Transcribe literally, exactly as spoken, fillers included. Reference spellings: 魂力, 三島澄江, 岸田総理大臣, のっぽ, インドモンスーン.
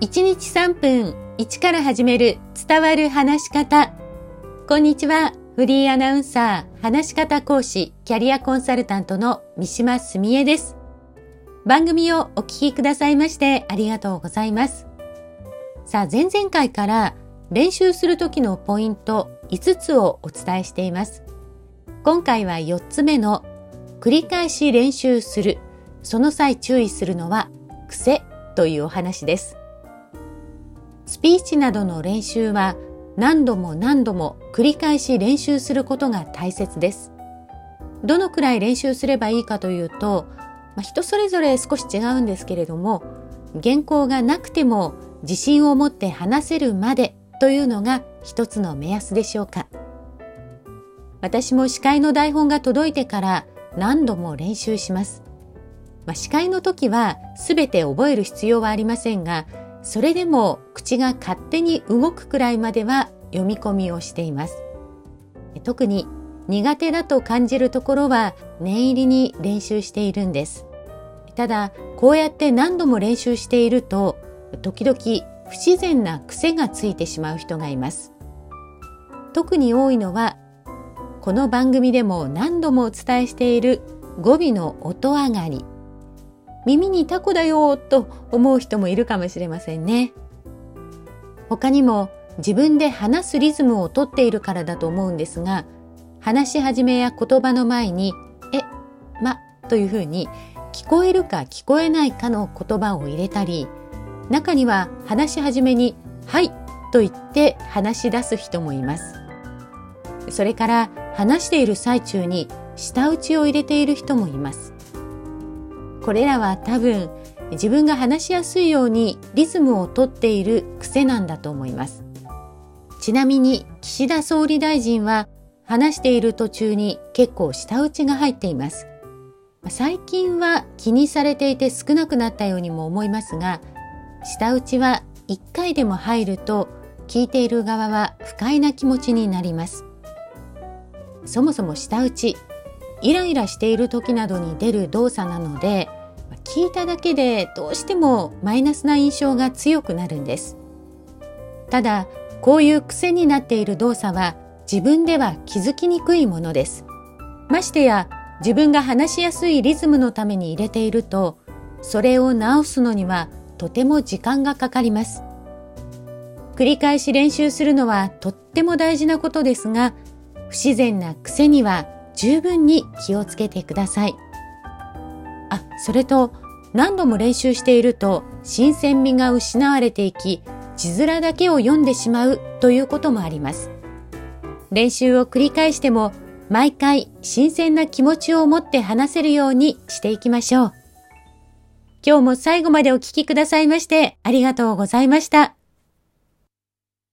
いちにちさんぷんいちから始める伝わる話し方。こんにちは、フリーアナウンサー、話し方講師、キャリアコンサルタントの三島澄江です。番組をお聞きくださいましてありがとうございます。さあ、前々回から練習する時のポイントいつつをお伝えしています。今回はよっつめの繰り返し練習する、その際注意するのは癖というお話です。スピーチなどの練習は何度も何度も繰り返し練習することが大切です。どのくらい練習すればいいかというと、まあ、人それぞれ少し違うんですけれども、原稿がなくても自信を持って話せるまでというのが一つの目安でしょうか。私も司会の台本が届いてから何度も練習します。まあ、司会の時は全て覚える必要はありませんが、それでも口が勝手に動くくらいまでは読み込みをしています。特に苦手だと感じるところは念入りに練習しているんです。ただ、こうやって何度も練習していると、時々不自然な癖がついてしまう人がいます。特に多いのは、この番組でも何度もお伝えしている語尾の音上がり。耳にタコだよと思う人もいるかもしれませんね。他にも自分で話すリズムをとっているからだと思うんですが、話し始めや言葉の前にえ、まというふうに聞こえるか聞こえないかの言葉を入れたり、中には話し始めにはいと言って話し出す人もいます。それから話している最中に舌打ちを入れている人もいます。これらは多分自分が話しやすいようにリズムをとっている癖なんだと思います。ちなみに岸田総理大臣は話している途中に結構舌打ちが入っています。最近は気にされていて少なくなったようにも思いますが、舌打ちはいっかいでも入ると聞いている側は不快な気持ちになります。そもそも舌打ち、イライラしている時などに出る動作なので、聞いただけでどうしてもマイナスな印象が強くなるんです。ただ、こういう癖になっている動作は自分では気づきにくいものです。ましてや、自分が話しやすいリズムのために入れていると、それを直すのにはとても時間がかかります。繰り返し練習するのはとっても大事なことですが、不自然な癖には十分に気をつけてください。あ、それと何度も練習していると新鮮味が失われていき、字面だけを読んでしまうということもあります。練習を繰り返しても毎回新鮮な気持ちを持って話せるようにしていきましょう。今日も最後までお聞きくださいましてありがとうございました。